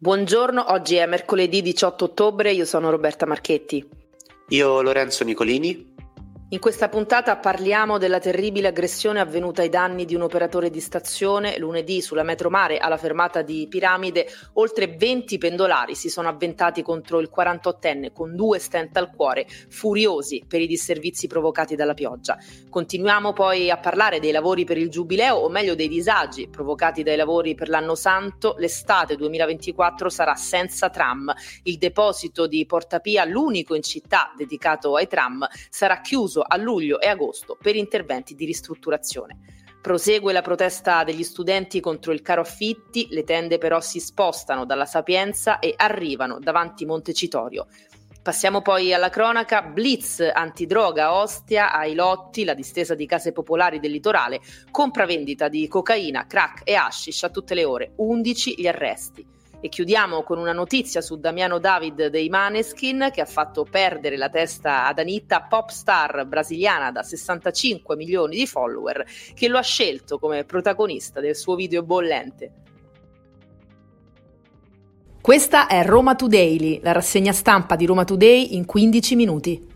Buongiorno, oggi è mercoledì 18 ottobre, io sono Roberta Marchetti. Io Lorenzo Nicolini. In questa puntata parliamo della terribile aggressione avvenuta ai danni di un operatore di stazione. Lunedì sulla Metromare, alla fermata di Piramide, oltre 20 pendolari si sono avventati contro il 48enne con 2 stent al cuore, furiosi per i disservizi provocati dalla pioggia. Continuiamo poi a parlare dei lavori per il Giubileo, o meglio dei disagi provocati dai lavori per l'anno santo. L'estate 2024 sarà senza tram. Il deposito di Porta Pia, l'unico in città dedicato ai tram, sarà chiuso a luglio e agosto per interventi di ristrutturazione. Prosegue la protesta degli studenti contro il caro affitti, le tende però si spostano dalla Sapienza e arrivano davanti Montecitorio. Passiamo poi alla cronaca. Blitz antidroga a Ostia, ai Lotti, la distesa di case popolari del litorale, compravendita di cocaina, crack e hashish a tutte le ore, 11 gli arresti. E chiudiamo con una notizia su Damiano David dei Maneskin, che ha fatto perdere la testa ad Anitta, pop star brasiliana da 65 milioni di follower, che lo ha scelto come protagonista del suo video bollente. Questa è RomaToday, la rassegna stampa di RomaToday in 15 minuti.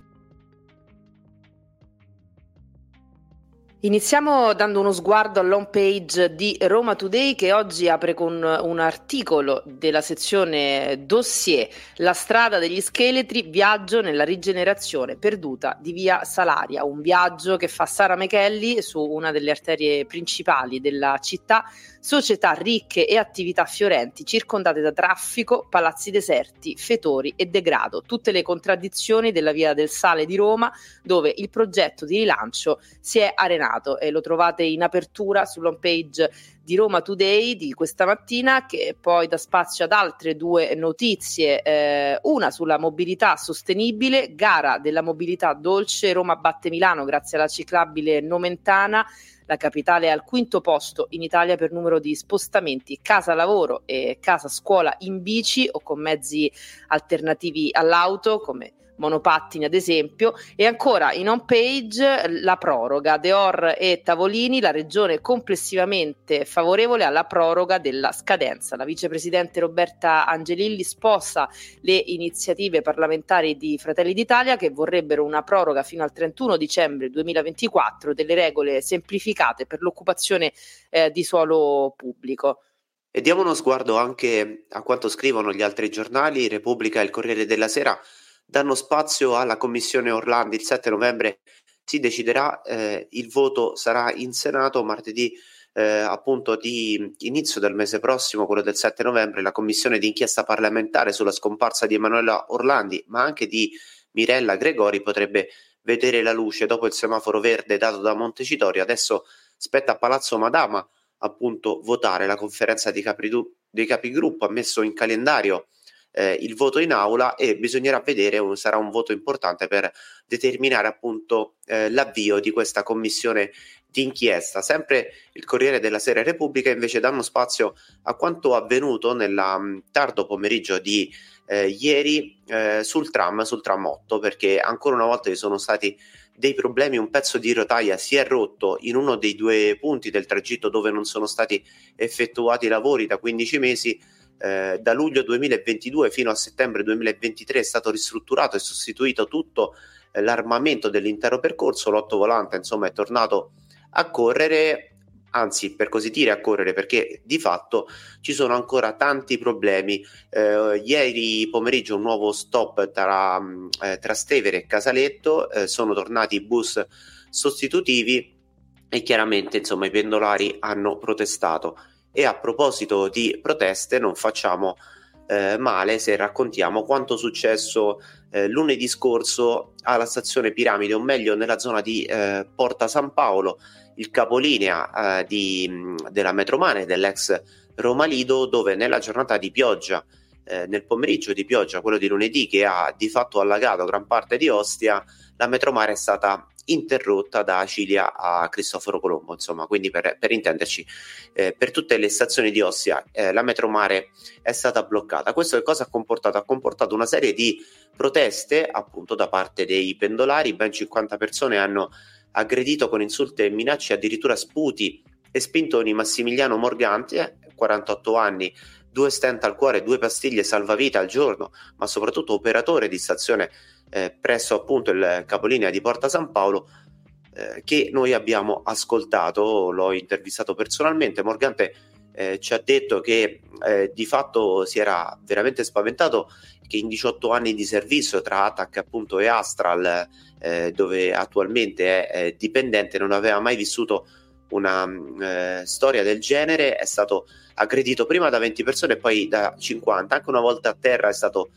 Iniziamo dando uno sguardo all'home page di Roma Today, che oggi apre con un articolo della sezione dossier: la strada degli scheletri, viaggio nella rigenerazione perduta di via Salaria, un viaggio che fa Sara Mechelli su una delle arterie principali della città, società ricche e attività fiorenti circondate da traffico, palazzi deserti, fetori e degrado, tutte le contraddizioni della via del Sale di Roma, dove il progetto di rilancio si è arenato. E lo trovate in apertura sull'home page di Roma Today di questa mattina, che poi dà spazio ad altre due notizie, una sulla mobilità sostenibile, gara della mobilità dolce, Roma batte Milano grazie alla ciclabile Nomentana, la capitale è al quinto posto in Italia per numero di spostamenti casa lavoro e casa scuola in bici o con mezzi alternativi all'auto come monopattini ad esempio. E ancora in home page la proroga, Deor e Tavolini, la regione complessivamente favorevole alla proroga della scadenza. La vicepresidente Roberta Angelilli sposa le iniziative parlamentari di Fratelli d'Italia, che vorrebbero una proroga fino al 31 dicembre 2024 delle regole semplificate per l'occupazione di suolo pubblico. E diamo uno sguardo anche a quanto scrivono gli altri giornali. Repubblica e il Corriere della Sera danno spazio alla Commissione Orlandi. Il 7 novembre si deciderà, il voto sarà in Senato martedì, appunto di inizio del mese prossimo, quello del 7 novembre, la Commissione d'inchiesta parlamentare sulla scomparsa di Emanuela Orlandi, ma anche di Mirella Gregori, potrebbe vedere la luce dopo il semaforo verde dato da Montecitorio. Adesso spetta a Palazzo Madama appunto votare. La conferenza dei capigruppo ha messo in calendario il voto in aula e bisognerà vedere, sarà un voto importante per determinare appunto l'avvio di questa commissione d'inchiesta. Sempre il Corriere della Sera e Repubblica invece danno spazio a quanto avvenuto nella tardo pomeriggio di ieri sul tram 8, perché ancora una volta ci sono stati dei problemi. Un pezzo di rotaia si è rotto in uno dei due punti del tragitto dove non sono stati effettuati lavori da 15 mesi. Da luglio 2022 fino a settembre 2023 è stato ristrutturato e sostituito tutto l'armamento dell'intero percorso. L'otto volante insomma è tornato a correre, anzi per così dire a correre, perché di fatto ci sono ancora tanti problemi. Ieri pomeriggio un nuovo stop tra Trastevere e Casaletto, sono tornati i bus sostitutivi e chiaramente insomma i pendolari hanno protestato. E a proposito di proteste non facciamo male se raccontiamo quanto successo lunedì scorso alla stazione Piramide, o meglio nella zona di Porta San Paolo, il capolinea della Metromare, dell'ex Roma Lido, dove nella giornata di pioggia, nel pomeriggio di pioggia, quello di lunedì, che ha di fatto allagato gran parte di Ostia, la Metromare è stata interrotta da Acilia a Cristoforo Colombo. Insomma, quindi per intenderci, per tutte le stazioni di Ostia la Metromare è stata bloccata. Questo che cosa ha comportato? Ha comportato una serie di proteste appunto da parte dei pendolari. Ben 50 persone hanno aggredito con insulti e minacce, addirittura sputi e spintoni, Massimiliano Morganti, 48 anni, 2 stent al cuore, 2 pastiglie salvavita al giorno, ma soprattutto operatore di stazione presso appunto il capolinea di Porta San Paolo, che noi abbiamo ascoltato, l'ho intervistato personalmente. Morgante ci ha detto che di fatto si era veramente spaventato, che in 18 anni di servizio tra ATAC appunto e Astral, dove attualmente è dipendente, non aveva mai vissuto una storia del genere. È stato aggredito prima da 20 persone e poi da 50, anche una volta a terra è stato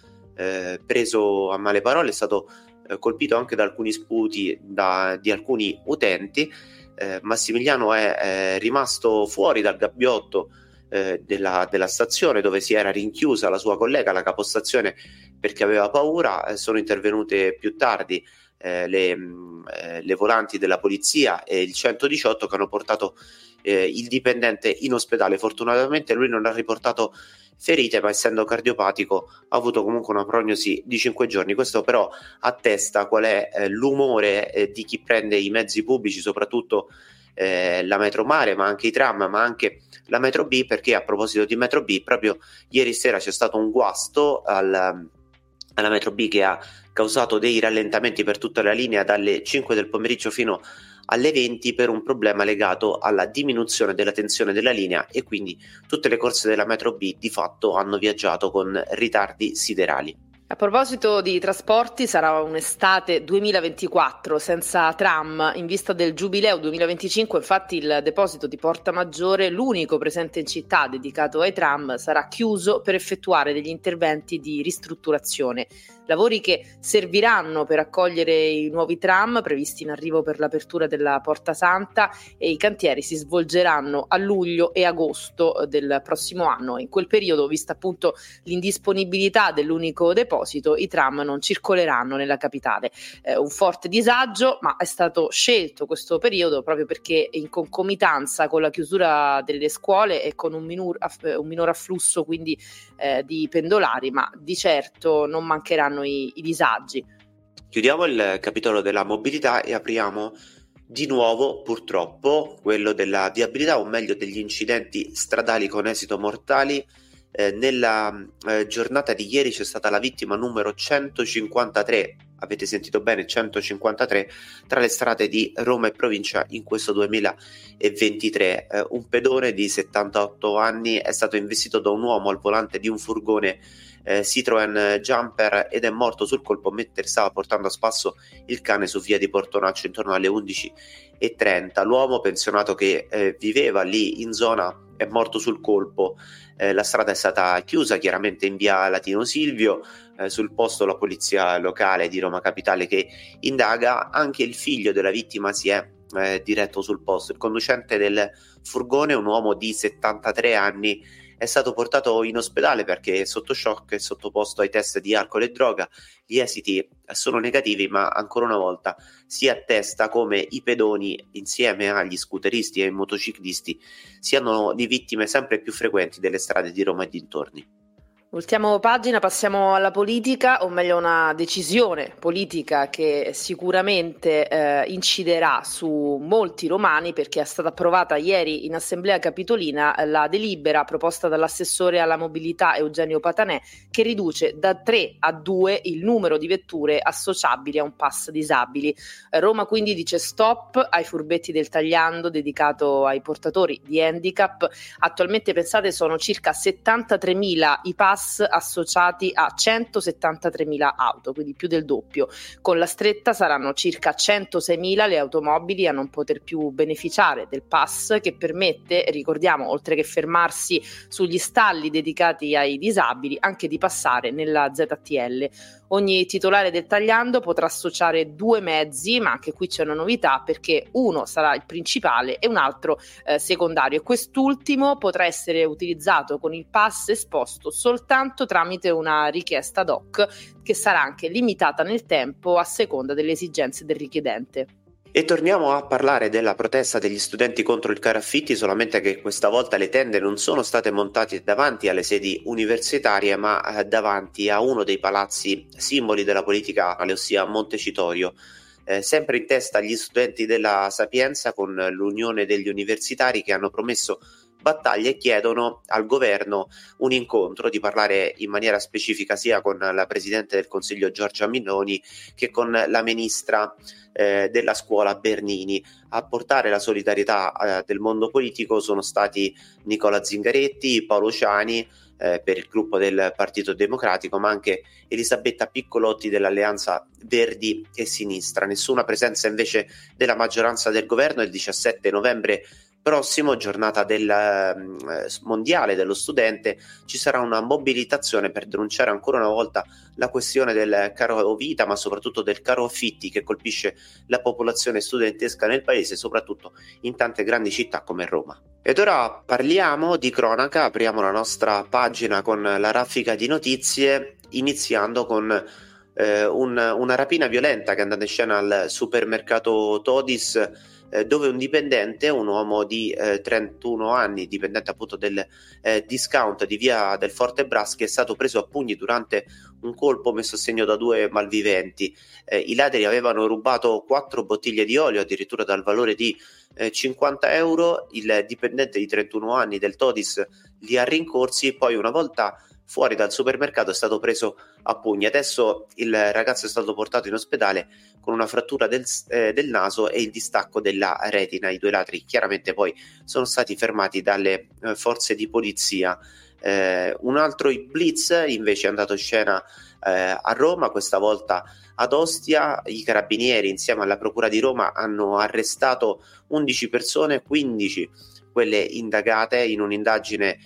preso a male parole, è stato colpito anche da alcuni sputi di alcuni utenti. Massimiliano è rimasto fuori dal gabbiotto della stazione, dove si era rinchiusa la sua collega, la capostazione, perché aveva paura. Sono intervenute più tardi le volanti della polizia e il 118, che hanno portato il dipendente in ospedale. Fortunatamente lui non ha riportato ferite, ma essendo cardiopatico ha avuto comunque una prognosi di 5 giorni. Questo però attesta qual è l'umore di chi prende i mezzi pubblici, soprattutto la Metromare, ma anche i tram, ma anche la Metro B, perché a proposito di Metro B, proprio ieri sera c'è stato un guasto alla Metro B che ha causato dei rallentamenti per tutta la linea dalle 5 del pomeriggio fino alle 20, per un problema legato alla diminuzione della tensione della linea, e quindi tutte le corse della Metro B di fatto hanno viaggiato con ritardi siderali. A proposito di trasporti, sarà un'estate 2024 senza tram in vista del Giubileo 2025. Infatti il deposito di Porta Maggiore, l'unico presente in città dedicato ai tram, sarà chiuso per effettuare degli interventi di ristrutturazione, lavori che serviranno per accogliere i nuovi tram previsti in arrivo per l'apertura della Porta Santa, e i cantieri si svolgeranno a luglio e agosto del prossimo anno. In quel periodo, vista appunto l'indisponibilità dell'unico deposito, i tram non circoleranno nella capitale. Un forte disagio, ma è stato scelto questo periodo proprio perché in concomitanza con la chiusura delle scuole e con un minor afflusso quindi di pendolari, ma di certo non mancheranno i disagi. Chiudiamo il capitolo della mobilità e apriamo di nuovo, purtroppo, quello della viabilità, o meglio degli incidenti stradali con esito mortali. Nella giornata di ieri c'è stata la vittima numero 153, avete sentito bene, 153, tra le strade di Roma e provincia in questo 2023. Un pedone di 78 anni è stato investito da un uomo al volante di un furgone Citroen Jumper ed è morto sul colpo mentre stava portando a spasso il cane su via di Portonaccio intorno alle 11:30. L'uomo, pensionato, che viveva lì in zona, è morto sul colpo. La strada è stata chiusa chiaramente in via Latino Silvio. Sul posto la polizia locale di Roma Capitale, che indaga. Anche il figlio della vittima si è diretto sul posto. Il conducente del furgone, un uomo di 73 anni, è stato portato in ospedale perché è sotto shock e sottoposto ai test di alcol e droga. Gli esiti sono negativi, ma ancora una volta si attesta come i pedoni, insieme agli scooteristi e ai motociclisti, siano le vittime sempre più frequenti delle strade di Roma e dintorni. Ultima pagina, passiamo alla politica, o meglio una decisione politica che sicuramente inciderà su molti romani, perché è stata approvata ieri in Assemblea Capitolina la delibera proposta dall'assessore alla mobilità Eugenio Patanè, che riduce da 3 a 2 il numero di vetture associabili a un pass disabili. Roma quindi dice stop ai furbetti del tagliando dedicato ai portatori di handicap. Attualmente, pensate, sono circa 73.000 i pass associati a 173.000 auto, quindi più del doppio. Con la stretta saranno circa 106.000 le automobili a non poter più beneficiare del pass, che permette, ricordiamo, oltre che fermarsi sugli stalli dedicati ai disabili, anche di passare nella ZTL. Ogni titolare del tagliando potrà associare 2 mezzi, ma anche qui c'è una novità, perché uno sarà il principale e un altro secondario, e quest'ultimo potrà essere utilizzato con il pass esposto soltanto tramite una richiesta ad hoc, che sarà anche limitata nel tempo a seconda delle esigenze del richiedente. E torniamo a parlare della protesta degli studenti contro il caro affitti, solamente che questa volta le tende non sono state montate davanti alle sedi universitarie, ma davanti a uno dei palazzi simboli della politica, ossia Montecitorio. Sempre in testa gli studenti della Sapienza, con l'Unione degli Universitari, che hanno promesso battaglia e chiedono al governo un incontro, di parlare in maniera specifica sia con la Presidente del Consiglio Giorgia Meloni che con la Ministra della Scuola Bernini. A portare la solidarietà del mondo politico sono stati Nicola Zingaretti, Paolo Ciani per il gruppo del Partito Democratico, ma anche Elisabetta Piccolotti dell'Alleanza Verdi e Sinistra. Nessuna presenza invece della maggioranza del governo. Il 17 novembre prossimo, giornata mondiale dello studente, ci sarà una mobilitazione per denunciare ancora una volta la questione del caro vita, ma soprattutto del caro affitti, che colpisce la popolazione studentesca nel paese, soprattutto in tante grandi città come Roma. Ed ora parliamo di cronaca, apriamo la nostra pagina con la raffica di notizie, iniziando con una rapina violenta che è andata in scena al supermercato TODIS, dove un dipendente, un uomo di 31 anni, dipendente appunto del discount di via del Forte Braschi, è stato preso a pugni durante un colpo messo a segno da due malviventi. I ladri avevano rubato 4 bottiglie di olio, addirittura dal valore di 50 euro. Il dipendente di 31 anni del TODIS li ha rincorsi, poi una volta fuori dal supermercato è stato preso a pugni. Adesso il ragazzo è stato portato in ospedale con una frattura del naso e il distacco della retina. I due ladri chiaramente poi sono stati fermati dalle forze di polizia. Un altro blitz invece è andato in scena a Roma, questa volta ad Ostia. I carabinieri insieme alla procura di Roma hanno arrestato 11 persone, 15 quelle indagate in un'indagine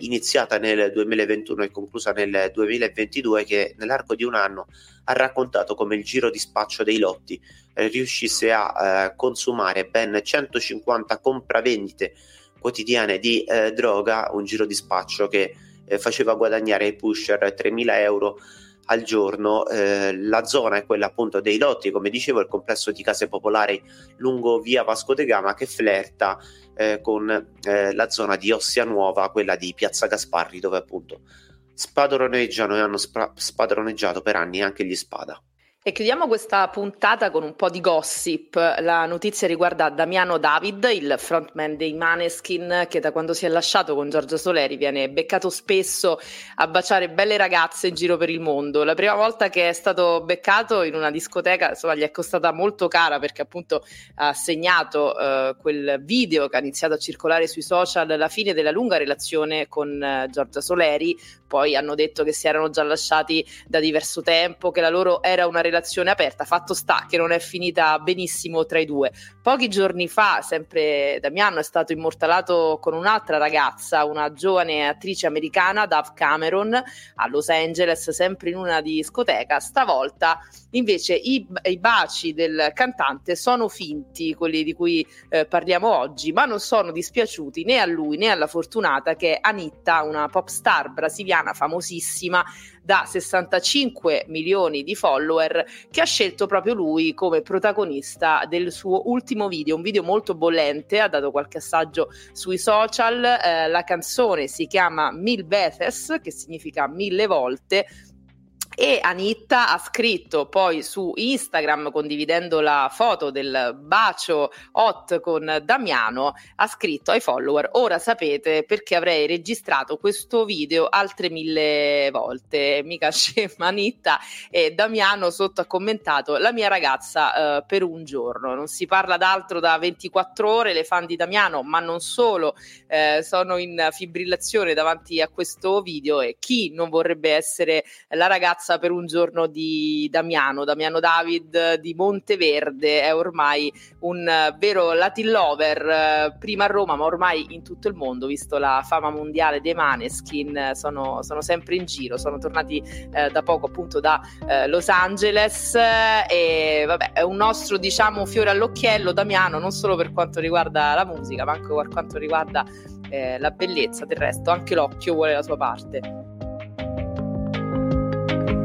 iniziata nel 2021 e conclusa nel 2022, che nell'arco di un anno ha raccontato come il giro di spaccio dei Lotti riuscisse a consumare ben 150 compravendite quotidiane di droga, un giro di spaccio che faceva guadagnare ai pusher 3.000 euro al giorno. La zona è quella appunto dei Lotti, come dicevo, il complesso di case popolari lungo via Vasco de Gama, che flirta con la zona di Ossia Nuova, quella di Piazza Gasparri, dove appunto spadroneggiano e hanno spadroneggiato per anni anche gli spada. E chiudiamo questa puntata con un po' di gossip. La notizia riguarda Damiano David, il frontman dei Maneskin, che da quando si è lasciato con Giorgia Soleri viene beccato spesso a baciare belle ragazze in giro per il mondo. La prima volta che è stato beccato in una discoteca, insomma, gli è costata molto cara, perché appunto ha segnato quel video che ha iniziato a circolare sui social alla fine della lunga relazione con Giorgia Soleri. Poi hanno detto che si erano già lasciati da diverso tempo, che la loro era una relazione aperta. Fatto sta che non è finita benissimo tra i due. Pochi giorni fa sempre Damiano è stato immortalato con un'altra ragazza, una giovane attrice americana, Dove Cameron, a Los Angeles, sempre in una discoteca. Stavolta invece i baci del cantante sono finti, quelli di cui parliamo oggi, ma non sono dispiaciuti né a lui né alla fortunata, che è Anitta, una pop star brasiliana famosissima da 65 milioni di follower, che ha scelto proprio lui come protagonista del suo ultimo video, un video molto bollente, ha dato qualche assaggio sui social. La canzone si chiama Mil Veces, che significa 1000 volte, e Anitta ha scritto poi su Instagram, condividendo la foto del bacio hot con Damiano, ha scritto ai follower: ora sapete perché avrei registrato questo video altre 1000 volte. Mica scema Anitta. E Damiano sotto ha commentato: la mia ragazza per un giorno. Non si parla d'altro da 24 ore. Le fan di Damiano, ma non solo, sono in fibrillazione davanti a questo video, e chi non vorrebbe essere la ragazza per un giorno di Damiano. Damiano David di Monteverde è ormai un vero Latin lover, prima a Roma ma ormai in tutto il mondo, visto la fama mondiale dei Maneskin. Sono sempre in giro, sono tornati da poco appunto da Los Angeles, e vabbè, è un nostro, diciamo, fiore all'occhiello Damiano, non solo per quanto riguarda la musica ma anche per quanto riguarda la bellezza. Del resto anche l'occhio vuole la sua parte.